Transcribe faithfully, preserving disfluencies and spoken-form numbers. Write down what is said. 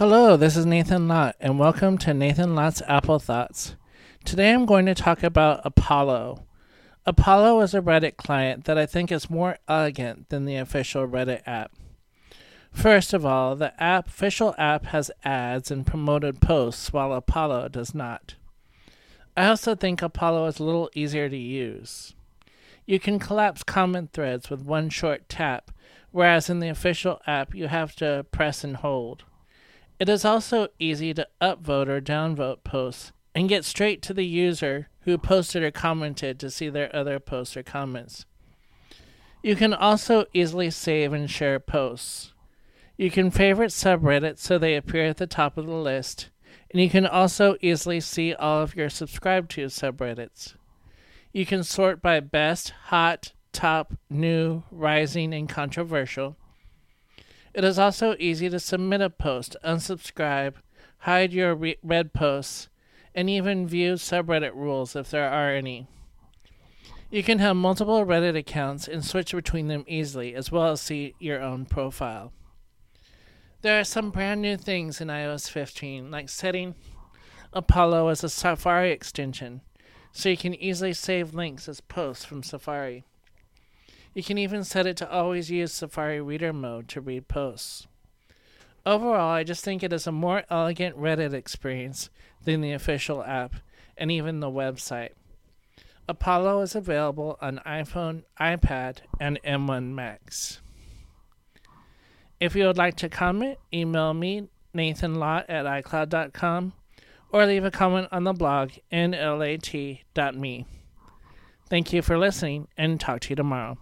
Hello, this is Nathan Lott, and welcome to Nathan Lott's Apple Thoughts. Today I'm going to talk about Apollo. Apollo is a Reddit client that I think is more elegant than the official Reddit app. First of all, the app, official app has ads and promoted posts, while Apollo does not. I also think Apollo is a little easier to use. You can collapse common threads with one short tap, whereas in the official app you have to press and hold. It is also easy to upvote or downvote posts and get straight to the user who posted or commented to see their other posts or comments. You can also easily save and share posts. You can favorite subreddits so they appear at the top of the list, and you can also easily see all of your subscribed to subreddits. You can sort by best, hot, top, new, rising, and controversial. It is also easy to submit a post, unsubscribe, hide your re- read posts, and even view subreddit rules if there are any. You can have multiple Reddit accounts and switch between them easily, as well as see your own profile. There are some brand new things in i O S fifteen, like setting Apollo as a Safari extension, so you can easily save links as posts from Safari. You can even set it to always use Safari Reader mode to read posts. Overall, I just think it is a more elegant Reddit experience than the official app and even the website. Apollo is available on iPhone, iPad, and M one Max. If you would like to comment, email me, nathanlott at icloud dot com, or leave a comment on the blog, n l a t dot m e. Thank you for listening, and talk to you tomorrow.